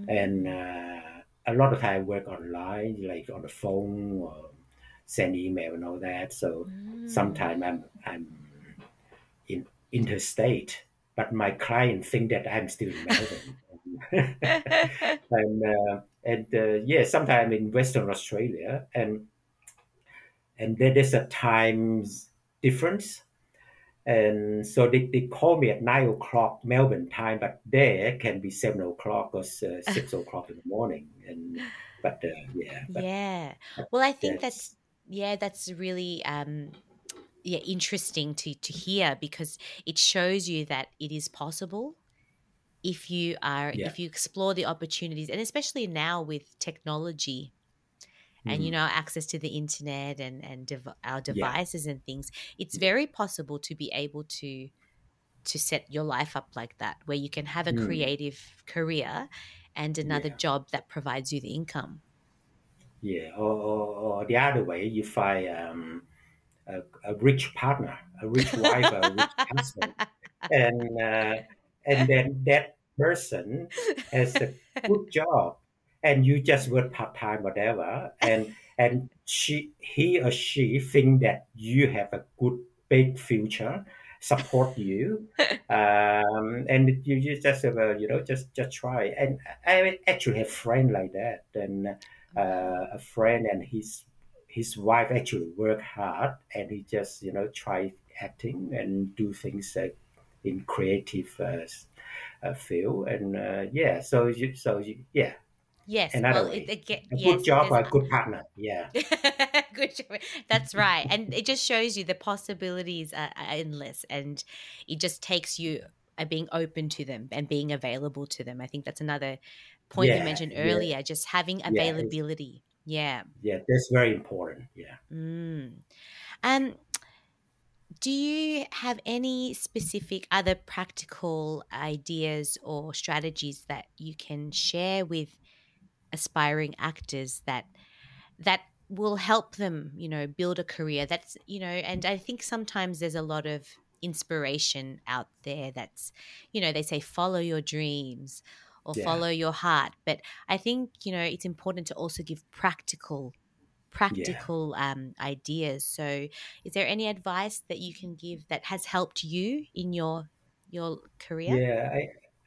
mm. and uh, a lot of time I work online, like on the phone or send email and all that. So mm. sometimes I'm I'm in interstate, but my client think that I'm still in Melbourne. and uh, and uh, yeah, sometimes in Western Australia, and and there is a time difference, and so they, they call me at nine o'clock Melbourne time, but there can be seven o'clock or uh, six o'clock in the morning. And but uh, yeah, but, yeah. Well, I think that's, that's yeah, that's really. Um... Yeah, interesting to, to hear, because it shows you that it is possible if you are yeah. if you explore the opportunities, and especially now with technology mm-hmm. and you know access to the internet and and dev- our devices yeah. and things, it's very possible to be able to to set your life up like that, where you can have a mm. creative career and another yeah. job that provides you the income. Yeah, or, or, or the other way, you find. Um... A, a rich partner, a rich wife, a rich husband, and uh, and then that person has a good job, and you just work part time, whatever, and and she, he or she think that you have a good big future, support you. Um, and you just, just uh, you know, just, just try. And I actually have a friend like that. And uh, a friend and his his wife actually worked hard, and he just, you know, tried acting and do things like in creative uh, uh, field. And uh, yeah, so you, so you, yeah. Yes, another well, it, again, a yes, good job or a good partner, yeah. Good job. That's right. And it just shows you the possibilities are, are endless, and it just takes you being open to them and being available to them. I think that's another point yeah, you mentioned earlier, yeah. just having availability. Yeah. Yeah, yeah that's very important, yeah. Mm. Um, do you have any specific other practical ideas or strategies that you can share with aspiring actors that that will help them, you know, build a career? That's, you know, and I think sometimes there's a lot of inspiration out there that's, you know, they say follow your dreams or yeah. follow your heart, but I think, you know, it's important to also give practical practical yeah. um, ideas. So is there any advice that you can give that has helped you in your your career? Yeah,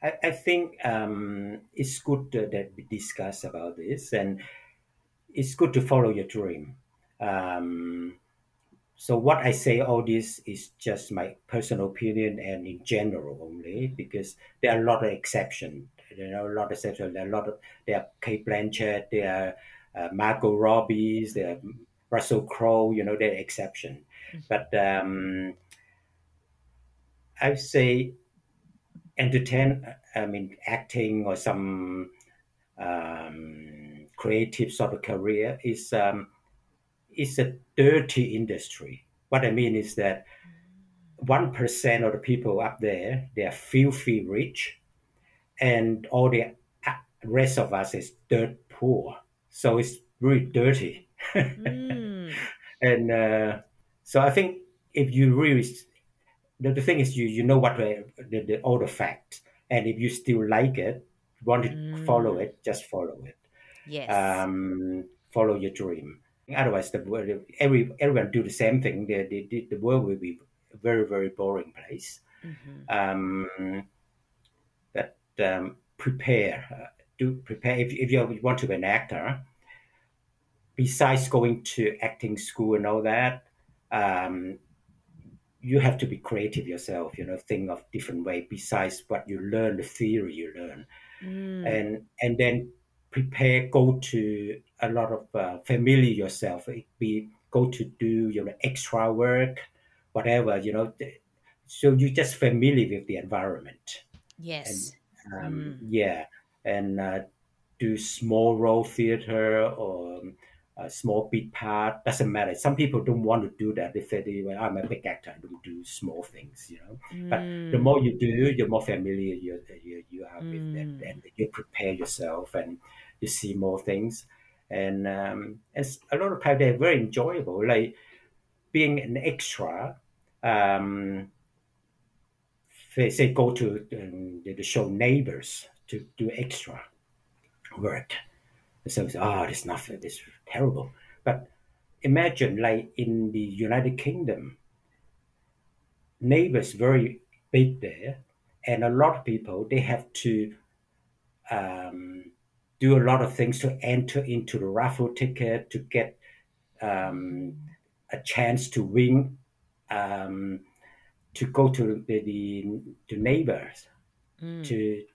I I think um, it's good to, that we discuss about this, and it's good to follow your dream. Um, so what I say, all this is just my personal opinion and in general only, because there are a lot of exceptions. There are a lot of exceptions. There are a lot of there are Cate Blanchett, there are uh, Margot Robbie, there are Russell Crowe. You know, there are exceptions. Mm-hmm. But um, I say. Entertain, I mean, acting or some um, creative sort of career is um, is a dirty industry. What I mean is that one percent of the people up there, they are filthy rich, and all the rest of us is dirt poor. So it's really dirty. Mm. And uh, so I think if you really The, the thing is, you you know what the, the all the facts, and if you still like it, want to mm. follow it, just follow it. Yes. Um, follow your dream. Otherwise, the world, every everyone do the same thing. The the, the world will be a very very boring place. Mm-hmm. Um, but um, prepare, uh, do prepare. If if you want to be an actor, besides going to acting school and all that. Um, You have to be creative yourself, you know, think of different way besides what you learn, the theory you learn. Mm. And and then prepare, go to a lot of uh, familiar yourself. It be go to do, you know, extra work, whatever, you know. So you just familiar with the environment. Yes. And, um, mm. Yeah. And uh, do small role theater or... a small bit part, doesn't matter. Some people don't want to do that. They say, well, I'm a big actor, I don't do small things, you know. Mm. But the more you do, the more familiar you, you, you are mm. with that, and you prepare yourself and you see more things. And um, and a lot of times they're very enjoyable, like being an extra. Um, they say go to um, the show Neighbours to do extra work. So it's, oh, this nothing, this is terrible. But imagine, like in the United Kingdom, Neighbours very big there, and a lot of people, they have to um, do a lot of things to enter into the raffle ticket to get um, a chance to win, um, to go to the, the, the Neighbours, mm. to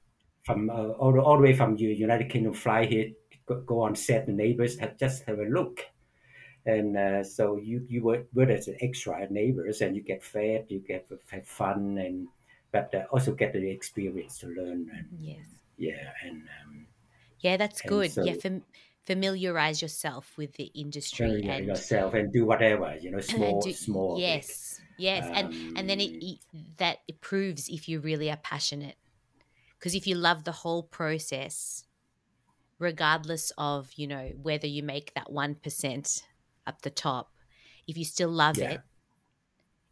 from uh, all, all the way from the United Kingdom, fly here. Go on set, the Neighbours, have, just have a look. And uh, so you, you work, work as an extra Neighbours, and you get fed, you get have fun, and but uh, also get the experience to learn. And, yes. Yeah. And um, yeah, that's and good. So, yeah, fam- familiarise yourself with the industry. And yourself and do whatever, you know, small, do, small. Yes, like, yes. Um, and, and then it, it, that it proves if you really are passionate. Because if you love the whole process... regardless of, you know, whether you make that one percent up the top, if you still love yeah. it,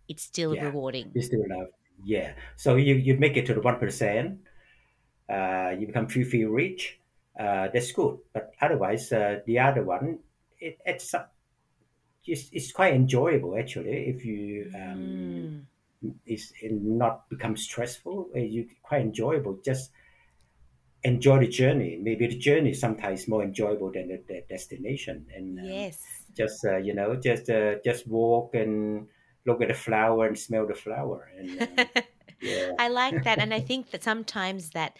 it's still yeah. rewarding. You still love yeah. So you, you make it to the one percent, uh, you become filthy rich, uh, that's good. But otherwise, uh, the other one, it, it's, it's it's quite enjoyable, actually, if you um, mm. is not become stressful. You quite enjoyable. Just enjoy the journey. Maybe the journey is sometimes more enjoyable than the, the destination. And um, yes, just uh, you know, just uh, just walk and look at the flower and smell the flower. And, uh, yeah. I like that, and I think that sometimes that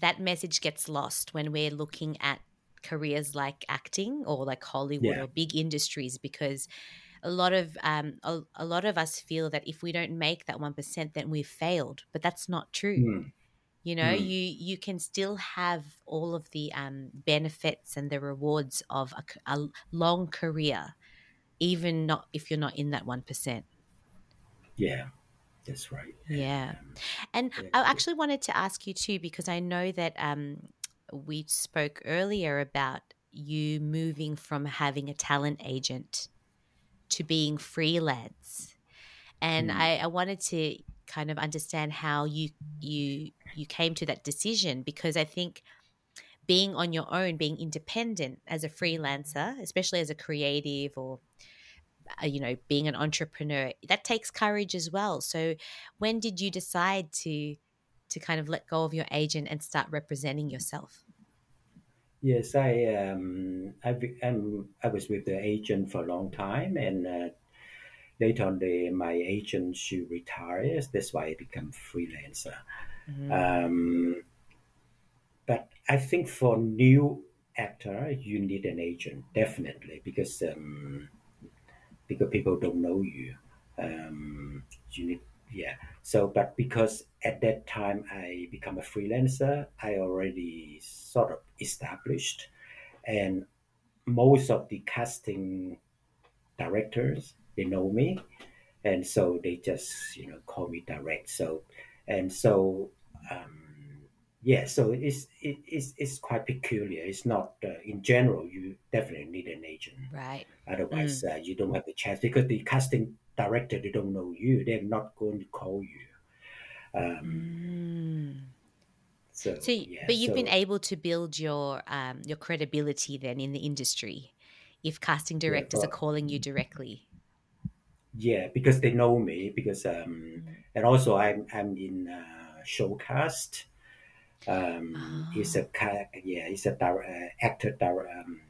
that message gets lost when we're looking at careers like acting or like Hollywood yeah. or big industries, because a lot of um a, a lot of us feel that if we don't make that one percent, then we've failed. But that's not true. Mm. You know, mm. you you can still have all of the um benefits and the rewards of a, a long career, even not if you're not in that one percent. Yeah, that's right. Yeah, um, and yeah, I actually wanted to ask you too, because I know that um we spoke earlier about you moving from having a talent agent to being freelance, and mm. I, I wanted to kind of understand how you you you came to that decision, because I think being on your own, being independent as a freelancer, especially as a creative or you know being an entrepreneur, that takes courage as well. So when did you decide to to kind of let go of your agent and start representing yourself? Yes, I um I I'm, I was with the agent for a long time, and uh, later on, the, my agent she retires. That's why I became freelancer. Mm-hmm. Um, but I think for new actor, you need an agent definitely, because um because people don't know you. Um, you need yeah. So, but because at that time I became a freelancer, I already sort of established, and most of the casting directors, they know me, and so they just you know call me direct. So, and so um, yeah, so it's it, it's it's quite peculiar. It's not uh, in general. You definitely need an agent, right? Otherwise, mm. uh, you don't have the chance, because the casting director, they don't know you. They're not going to call you. Um, mm. So, so yeah, but you've so, been able to build your um, your credibility then in the industry, if casting directors yeah, but, are calling you directly. Yeah, because they know me. Because um, mm. and also I'm I'm in uh, Showcast. Um, oh. It's a yeah, it's a uh, actor direct, um,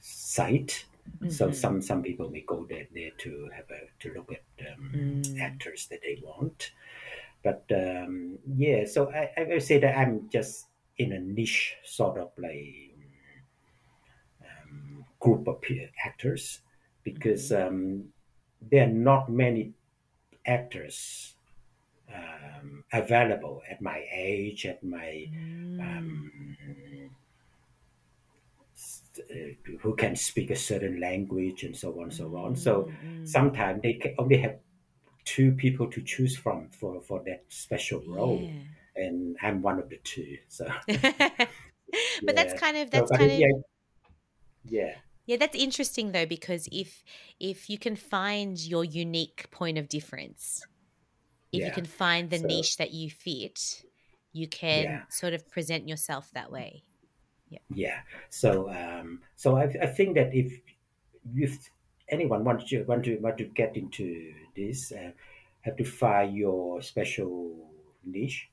site. Mm-hmm. So some, some people may go there, there to have a to look at um, mm. actors that they want, but um, yeah. So I, I would say that I'm just in a niche sort of like um, group of actors, because mm-hmm. um, there are not many actors um, available at my age, at my. Mm. Um, who can speak a certain language and so on, so on. So mm-hmm. sometimes they can only have two people to choose from for, for that special role, yeah. and I'm one of the two. So, but yeah. that's kind of that's so, kind of yeah. yeah yeah that's interesting though, because if if you can find your unique point of difference, if yeah. you can find the so, niche that you fit, you can yeah. sort of present yourself that way. Yeah. yeah. So, um, so I, I think that if if anyone wants to want to want to get into this, uh, have to find your special niche,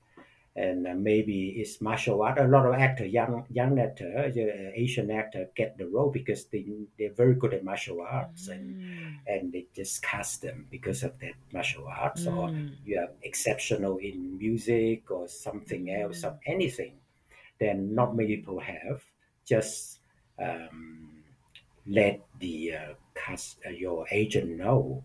and uh, maybe it's martial art. A lot of actor, young young actor, uh, Asian actor, get the role because they they're very good at martial arts, mm. and and they just cast them because of that martial arts, mm. or you are exceptional in music or something else, mm. or anything. Then not many people have just um, let the uh, cast uh, your agent know,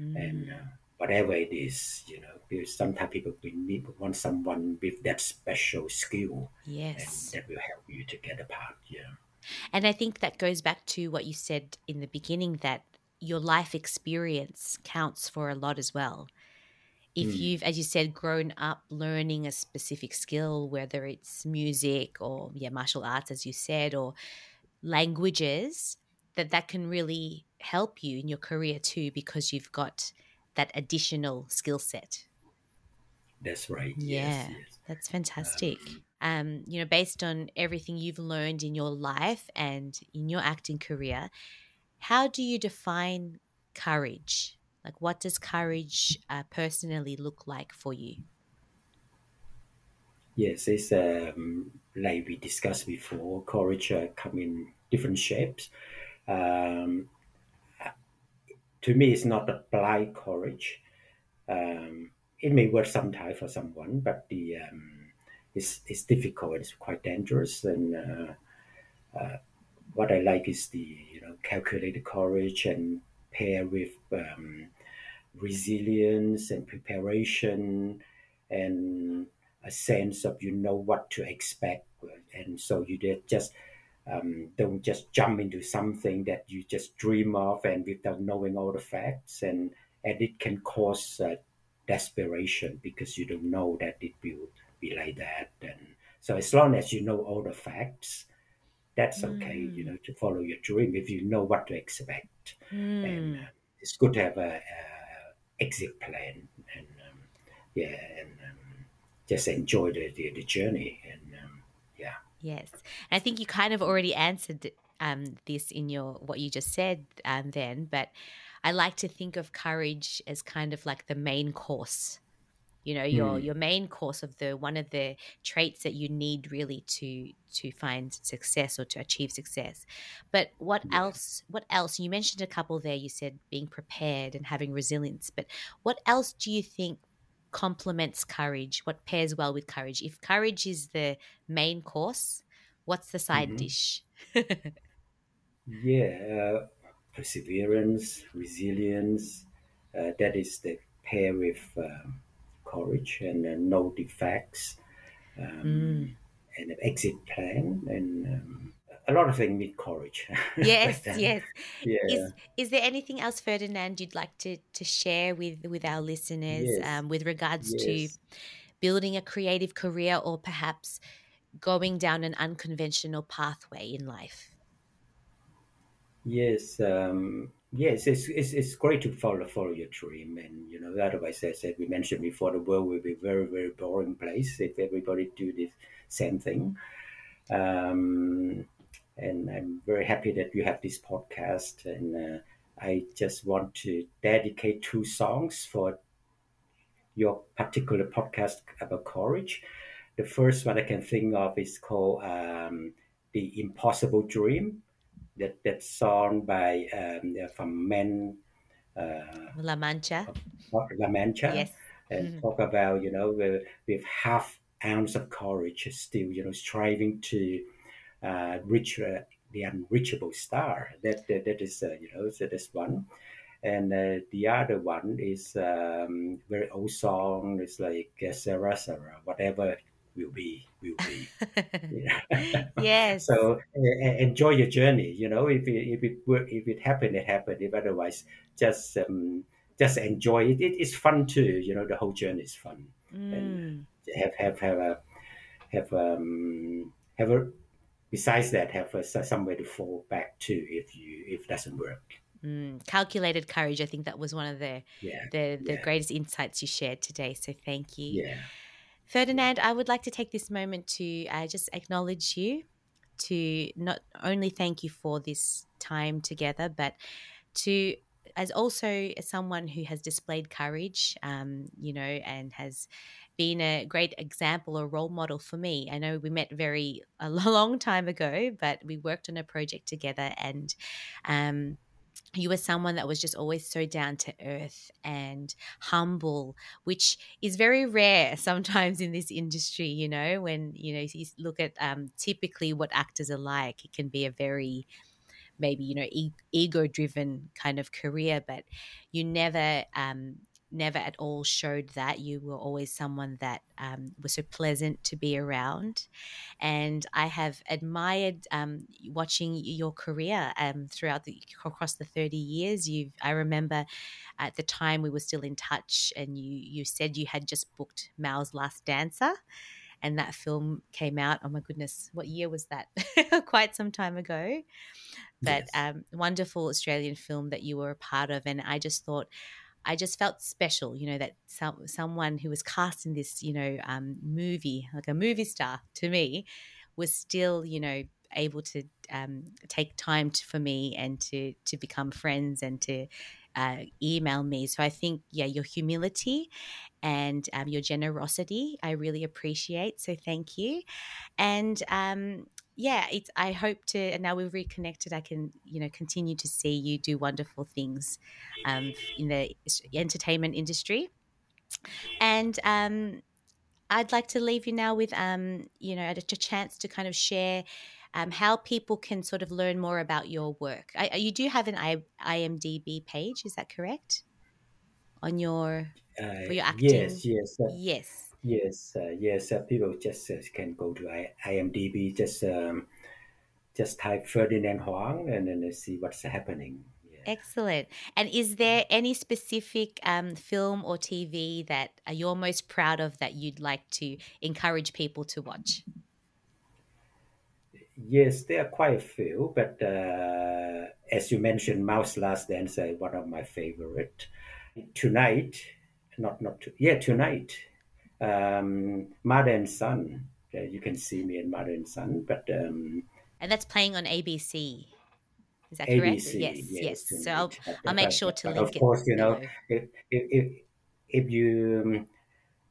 mm. and uh, whatever it is, you know. Because sometimes people need want someone with that special skill, yes, and that will help you to get a part. Yeah, and I think that goes back to what you said in the beginning, that your life experience counts for a lot as well. If you've, as you said, grown up learning a specific skill, whether it's music or yeah, martial arts, as you said, or languages, that that can really help you in your career too, because you've got that additional skill set. That's right. Yeah, yes, yes. That's fantastic. Um, um, you know, based on everything you've learned in your life and in your acting career, how do you define courage Like, what does courage uh, personally look like for you? Yes, it's um, like we discussed before, courage uh, come in different shapes. Um, to me, it's not applied courage. Um, it may work sometimes for someone, but the um, it's, it's difficult. It's quite dangerous. And uh, uh, what I like is the you know calculated courage and pair with um, resilience and preparation and a sense of you know what to expect, and so you just um, don't just jump into something that you just dream of and without knowing all the facts, and and it can cause uh, desperation because you don't know that it will be like that. And so as long as you know all the facts, that's okay, mm. you know, to follow your dream if you know what to expect. Mm. And uh, it's good to have a, a exit plan, and um, yeah, and um, just enjoy the, the, the journey. And um, yeah. Yes. I think you kind of already answered um, this in your, what you just said um, then, but I like to think of courage as kind of like the main course, you know, your, mm. your main course of the, one of the traits that you need really to, to find success or to achieve success. But what yeah. else, what else, you mentioned a couple there, you said being prepared and having resilience, but what else do you think complements courage? What pairs well with courage? If courage is the main course, what's the side mm-hmm. dish? yeah, uh, perseverance, resilience. Uh, that is the pair with um, courage and uh, know the facts, um, mm. and an exit plan, and um, a lot of things need courage. Yes, but, um, yes. Yeah. Is is there anything else, Ferdinand, you'd like to, to share with, with our listeners yes. um, with regards yes. to building a creative career or perhaps going down an unconventional pathway in life? Yes, um, yes, it's, it's it's great to follow follow your dream, and you know, otherwise, as we mentioned before, the world will be a very very boring place if everybody do the same thing. Um, And I'm very happy that you have this podcast. And uh, I just want to dedicate two songs for your particular podcast about courage. The first one I can think of is called um, The Impossible Dream. That that song by um, from Man uh, La Mancha. La Mancha. Yes. And mm-hmm. talk about, you know, with, with half ounce of courage, still, you know, striving to Uh, reach uh, the unreachable star. That that, that is, uh, you know, that is one. And uh, the other one is um, very old song. It's like uh, Sarah, Sarah, whatever will be, will be. Yes. So uh, enjoy your journey. You know, if it, if it if it happened, it happened. If otherwise, just um, just enjoy it. It is fun too. You know, the whole journey is fun. Mm. And have have have a have um have a Besides that, have uh, somewhere to fall back to if you if it doesn't work. Mm, calculated courage. I think that was one of the yeah, the, the yeah. greatest insights you shared today. So thank you, yeah. Ferdinand. I would like to take this moment to uh, just acknowledge you, to not only thank you for this time together, but to as also as someone who has displayed courage, um, you know, and has been a great example or role model for me. I know we met very a long time ago, but we worked on a project together, and um, you were someone that was just always so down to earth and humble, which is very rare sometimes in this industry, you know, when, you know, you look at um, typically what actors are like. It can be a very maybe, you know, e- ego-driven kind of career, but you never um, – never at all showed that. You were always someone that um, was so pleasant to be around, and I have admired um, watching your career um, throughout the, across the thirty years. You've I remember at the time we were still in touch, and you you said you had just booked Mao's Last Dancer, and that film came out. Oh my goodness, what year was that? Quite some time ago, but yes. um, wonderful Australian film that you were a part of, and I just thought. I just felt special, you know, that some, someone who was cast in this, you know, um, movie, like a movie star to me, was still, you know, able to um, take time to, for me and to to become friends and to uh, email me. So I think, yeah, your humility and um, your generosity, I really appreciate. So thank you. And um, yeah, it's, I hope to, and now we've reconnected, I can, you know, continue to see you do wonderful things um, in the entertainment industry. And um, I'd like to leave you now with, um, you know, a, a chance to kind of share um, how people can sort of learn more about your work. I, you do have an I, IMDb page, is that correct? On your, uh, for your acting? Yes, yes. Uh, yes. Yes, uh, yes. Uh, people just uh, can go to I, IMDb, just um, just type Ferdinand Hoang and then they see what's happening. Excellent. And is there any specific um, film or T V that you're most proud of that you'd like to encourage people to watch? Yes, there are quite a few, but uh, as you mentioned, Mao's Last Dancer is one of my favorite. Tonight, not not to, yeah, tonight, um, Mother and Son. Uh, you can see me in Mother and Son, but um, and that's playing on A B C. Is that correct? A B C, yes, yes. yes. So I'll, I'll make sure to link it. Of course, you know, if, if, if you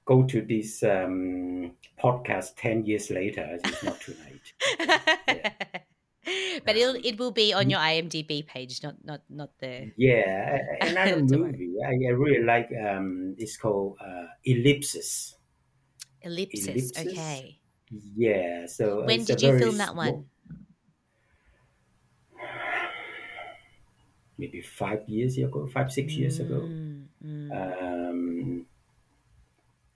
go to this um, podcast ten years later, it's not too late. Yeah. But it'll, it will be on your IMDb page, not not, not the... Yeah, another movie I, I really like, um, it's called uh, Ellipsis. Ellipsis. Ellipsis, okay. Yeah, so... When did you film that one? Small, maybe five years ago, five, six years ago. Mm, mm. Um,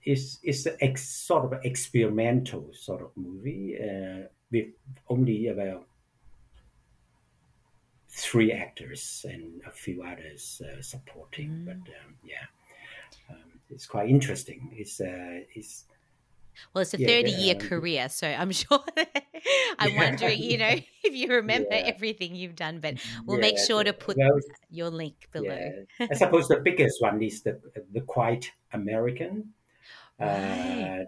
it's it's an ex, sort of experimental sort of movie uh, with only about three actors and a few others uh, supporting. Mm. But um, yeah, um, it's quite interesting. It's uh, it's. Well, it's a thirty-year yeah, um, career, so I'm sure that I'm yeah, wondering, you know, if you remember yeah. everything you've done. But we'll yeah, make sure to put well, your link below. Yeah. I suppose the biggest one is the the Quiet American. Right. Uh,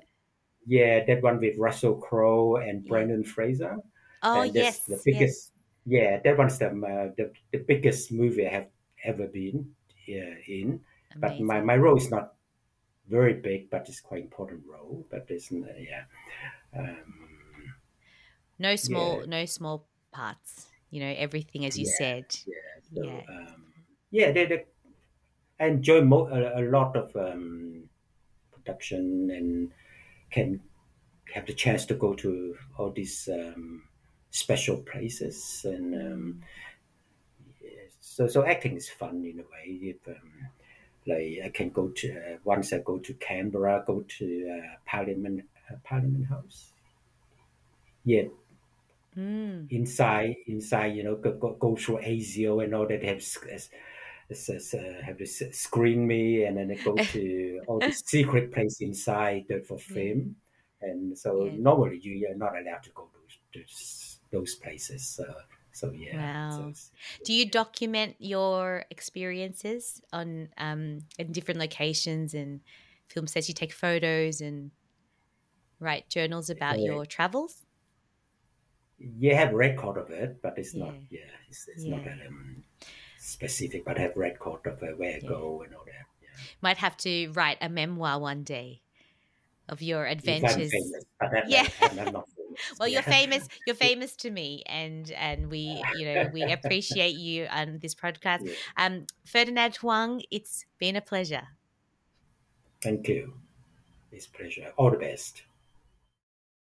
yeah, that one with Russell Crowe and Brandon Fraser. Oh, and yes. The biggest, yes. Yeah, that one's the, uh, the the biggest movie I have ever been yeah, in. Amazing. But my, my role is not very big, but it's quite important role. But there's uh, yeah, um, no small, yeah. no small parts. You know everything, as you yeah, said. Yeah, so, yeah. Um, yeah they, they, I enjoy mo- a, a lot of um, production and can have the chance to go to all these um, special places. And um, yeah, so, so acting is fun in a way. If, um, Like I can go to uh, once I go to Canberra, go to uh, Parliament uh, Parliament House. Yeah, mm. inside inside you know go, go, go through A S I O and all that have uh, have to screen me and then I go to all the secret place inside for film, and so yeah. normally you are not allowed to go to those, those places. So. So yeah. Wow. So, do you document your experiences on um, in different locations and film sets? You take photos and write journals about uh, your travels? Yeah, I have a record of it, but it's yeah. not yeah, it's, it's yeah. not um, specific. But I have a record of uh, where yeah. I go and all that. Yeah. Might have to write a memoir one day of your adventures. Famous, yeah. I'm, I'm not Well, you're famous. You're famous to me, and and we, you know, we appreciate you on this podcast. Yeah. Um, Ferdinand Hoang, it's been a pleasure. Thank you. It's a pleasure. All the best.